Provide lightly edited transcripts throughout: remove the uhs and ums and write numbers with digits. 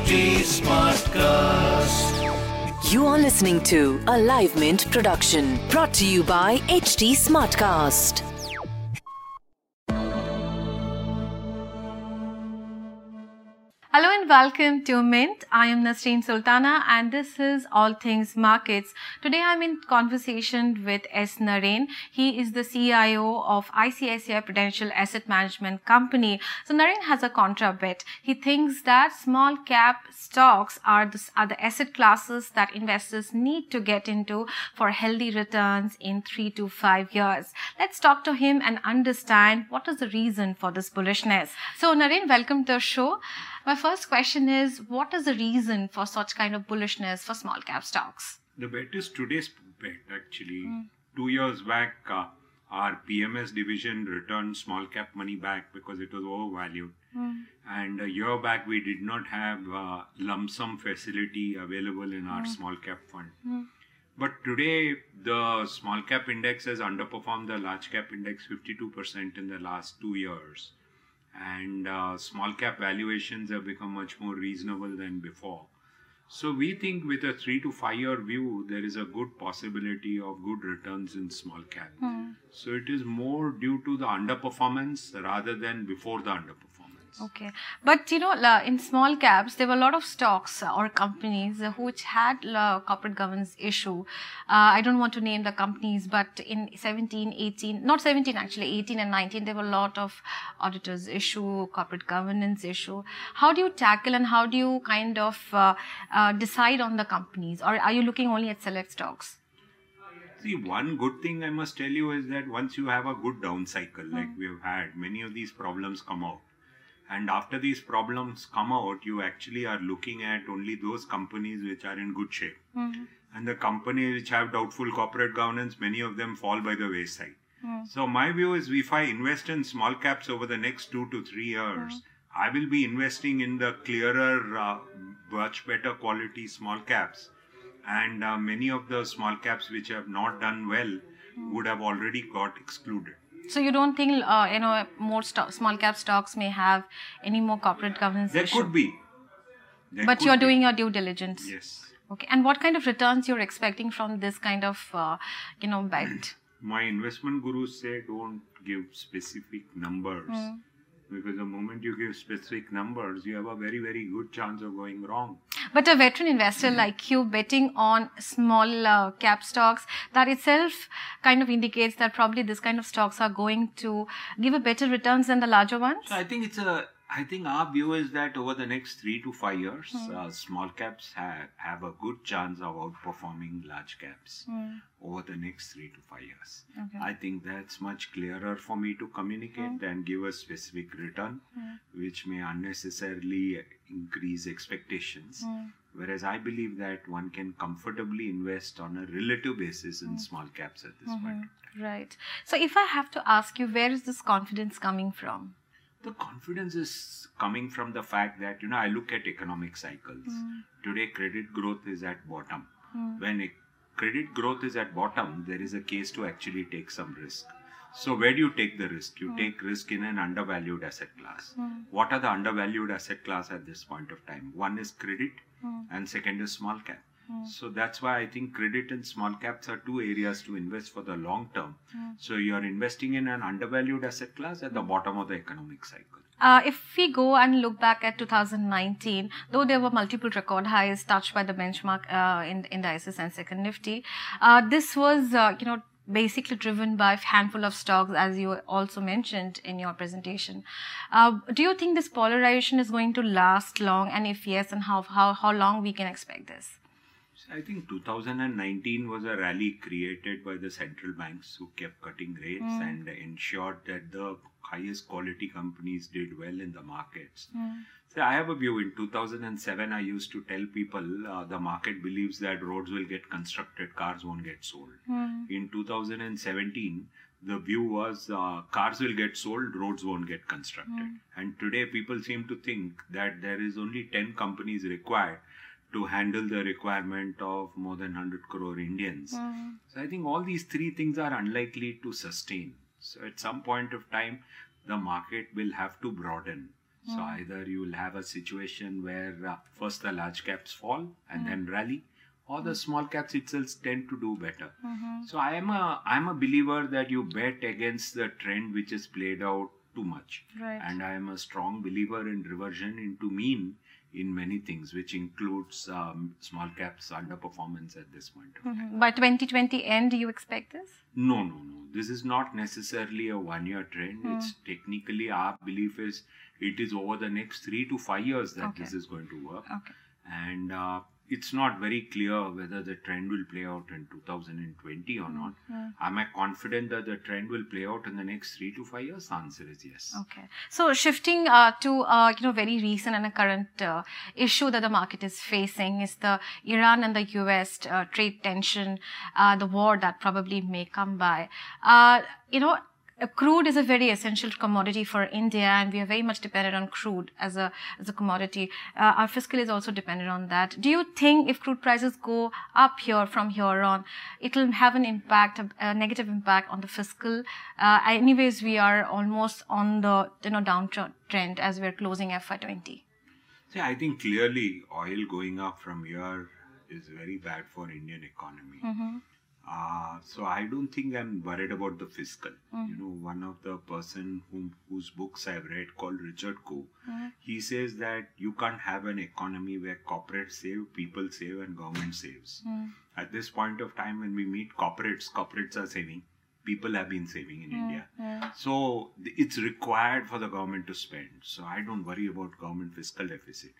HT Smartcast. You are listening to a Live Mint production brought to you by HT Smartcast. Hello and welcome to Mint. I am Nasreen Sultana and this is All Things Markets. Today I am in conversation with S. Naren. He is the CIO of ICICI Prudential Asset Management Company. So Naren has a contra bet. He thinks that small cap stocks are the asset classes that investors need to get into for healthy returns in 3 to 5 years. Let's talk to him and understand what is the reason for this bullishness. So Naren, welcome to the show. My first question is, what is the reason for such kind of bullishness for small cap stocks? The bet is today's bet actually. 2 years back, our PMS division returned small cap money back because it was overvalued. And a year back, we did not have a lump sum facility available in our small cap fund. But today, the small cap index has underperformed the large cap index 52% in the last 2 years. And small cap valuations have become much more reasonable than before. So we think with a 3 to 5 year view, there is a good possibility of good returns in small cap. So it is more due to the underperformance rather than before the underperformance. Okay. But you know, in small caps, there were a lot of stocks or companies which had corporate governance issue. I don't want to name the companies, but in 18 and 19, there were a lot of auditors issue, corporate governance issue. How do you tackle and how do you kind of decide on the companies, or are you looking only at select stocks? See, one good thing I must tell you is that once you have a good down cycle, like we have had, many of these problems come out. And after these problems come out, you actually are looking at only those companies which are in good shape. And the companies which have doubtful corporate governance, many of them fall by the wayside. So my view is, if I invest in small caps over the next 2 to 3 years, I will be investing in the clearer, much better quality small caps, and many of the small caps which have not done well would have already got excluded. So you don't think more small cap stocks may have any more corporate governance issue? There could be. But you are doing your due diligence. Yes. Okay. And what kind of returns you're expecting from this kind of bet? My investment gurus say don't give specific numbers. Because the moment you give specific numbers, you have a very, very good chance of going wrong. But a veteran investor like you betting on small cap stocks, that itself kind of indicates that probably this kind of stocks are going to give a better returns than the larger ones. So I think our view is that over the next 3 to 5 years, small caps have a good chance of outperforming large caps over the next 3 to 5 years. Okay. I think that's much clearer for me to communicate than give a specific return, which may unnecessarily increase expectations. Whereas I believe that one can comfortably invest on a relative basis in small caps at this point. Right. So if I have to ask you, where is this confidence coming from? The confidence is coming from the fact that, I look at economic cycles. Today, credit growth is at bottom. When credit growth is at bottom, there is a case to actually take some risk. So where do you take the risk? You take risk in an undervalued asset class. What are the undervalued asset class at this point of time? One is credit and second is small cap. So that's why I think credit and small caps are two areas to invest for the long term. So you're investing in an undervalued asset class at the bottom of the economic cycle. If we go and look back at 2019, though there were multiple record highs touched by the benchmark in the indices and Second Nifty, this was, basically driven by a handful of stocks, as you also mentioned in your presentation. Do you think this polarization is going to last long? And if yes, and how long we can expect this? I think 2019 was a rally created by the central banks who kept cutting rates and ensured that the highest quality companies did well in the markets. So I have a view. In 2007, I used to tell people the market believes that roads will get constructed, cars won't get sold. In 2017, the view was cars will get sold, roads won't get constructed. And today people seem to think that there is only 10 companies required to handle the requirement of more than 100 crore Indians. So I think all these three things are unlikely to sustain. So at some point of time, the market will have to broaden. So either you'll have a situation where first the large caps fall and then rally, or the small caps itself tend to do better. So I am a believer that you bet against the trend which is played out too much. Right. And I am a strong believer in reversion into mean in many things, which includes small caps underperformance at this point. By 2020 end, do you expect this? No. This is not necessarily a one-year trend. It's technically, our belief is it is over the next 3 to 5 years that this is going to work. And it's not very clear whether the trend will play out in 2020 or not. Am I confident that the trend will play out in the next 3 to 5 years? The answer is yes. Okay. So shifting to very recent and a current issue that the market is facing is the Iran and the US trade tension, the war that probably may come by. Crude is a very essential commodity for India, and we are very much dependent on crude as a commodity. Our fiscal is also dependent on that. Do you think if crude prices go up here from here on, it will have an impact, a negative impact on the fiscal? Anyways, we are almost on the downtrend as we are closing FY20. See, I think clearly oil going up from here is very bad for Indian economy. So I don't think I'm worried about the fiscal. One of the person whose books I've read called Richard Koh, he says that you can't have an economy where corporates save, people save, and government saves. At this point of time when we meet corporates are saving. People have been saving in India. So it's required for the government to spend. So I don't worry about government fiscal deficit.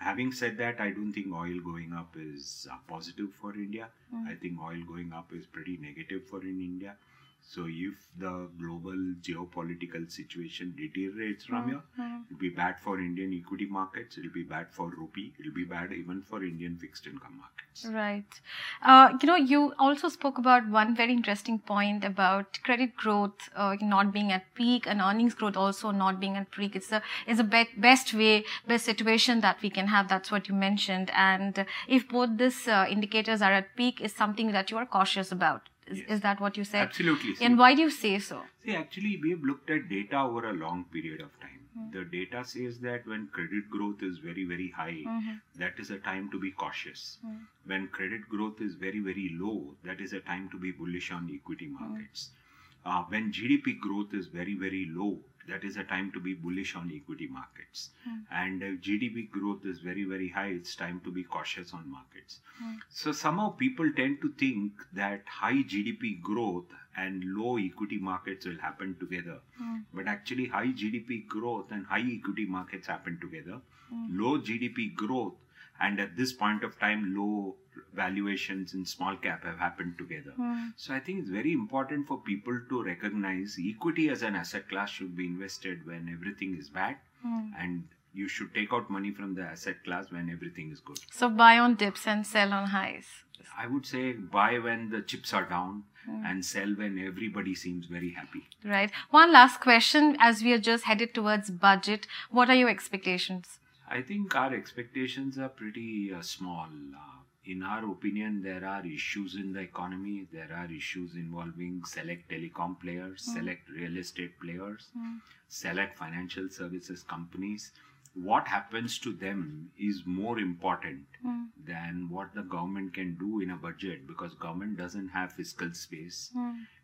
Having said that, I don't think oil going up is positive for India. I think oil going up is pretty negative for India. So if the global geopolitical situation deteriorates from here, it'll be bad for Indian equity markets, it'll be bad for rupee, it'll be bad even for Indian fixed income markets. Right. You also spoke about one very interesting point about credit growth not being at peak and earnings growth also not being at peak. It's the best situation that we can have. That's what you mentioned. And if both these indicators are at peak, is something that you are cautious about. Yes. Is that what you said? Absolutely. And why do you say so? See, actually, we've looked at data over a long period of time. The data says that when credit growth is very, very high, that is a time to be cautious. When credit growth is very, very low, that is a time to be bullish on equity markets. When GDP growth is very, very low, that is a time to be bullish on equity markets. And if GDP growth is very, very high, it's time to be cautious on markets. So somehow people tend to think that high GDP growth and low equity markets will happen together. But actually high GDP growth and high equity markets happen together. Low GDP growth and at this point of time, low valuations in small cap have happened together. So I think it's very important for people to recognize equity as an asset class should be invested when everything is bad, and you should take out money from the asset class when everything is good. So buy on dips and sell on highs. I would say buy when the chips are down and sell when everybody seems very happy. Right. One last question, as we are just headed towards budget, what are your expectations? I think our expectations are pretty small. In our opinion, there are issues in the economy. There are issues involving select telecom players, select real estate players, select financial services companies. What happens to them is more important than what the government can do in a budget, because government doesn't have fiscal space.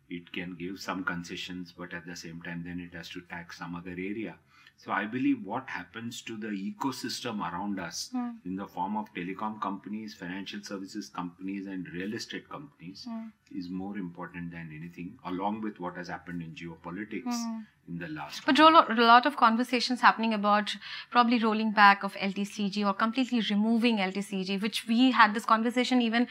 It can give some concessions, but at the same time, then it has to tax some other area. So I believe what happens to the ecosystem around us in the form of telecom companies, financial services companies, and real estate companies is more important than anything, along with what has happened in geopolitics in the last. But a lot of conversations happening about probably rolling back of LTCG or completely removing LTCG, which we had this conversation even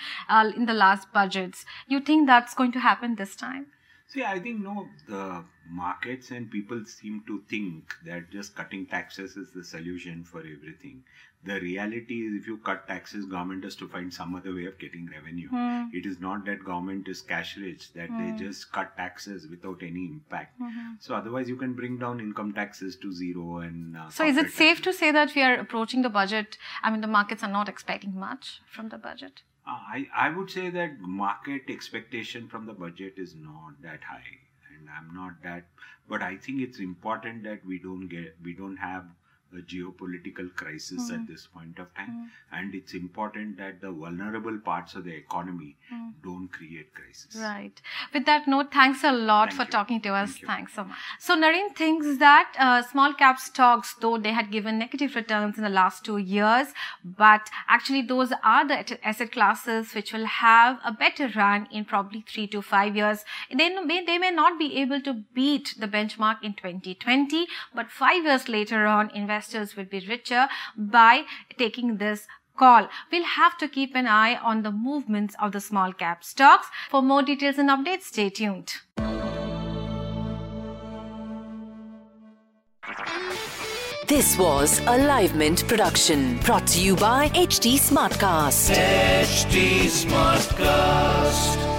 in the last budgets. You think that's going to happen this time? See, I think no, the markets and people seem to think that just cutting taxes is the solution for everything. The reality is if you cut taxes, government has to find some other way of getting revenue. It is not that government is cash rich, that they just cut taxes without any impact. So otherwise you can bring down income taxes to zero. And so is it safe to say that we are approaching the budget? I mean, the markets are not expecting much from the budget. I would say that market expectation from the budget is not that high, and I'm not that, but I think it's important that we don't have a geopolitical crisis at this point of time. And it's important that the vulnerable parts of the economy don't create crisis. Right. With that note, thanks a lot for talking to us. Thanks so much. So Naren thinks that small cap stocks, though they had given negative returns in the last 2 years, but actually those are the asset classes which will have a better run in probably 3 to 5 years. They may not be able to beat the benchmark in 2020, but 5 years later on, investors will be richer by taking this call. We'll have to keep an eye on the movements of the small cap stocks. For more details and updates, stay tuned. This was a Live Mint production brought to you by HT Smartcast. HT Smartcast.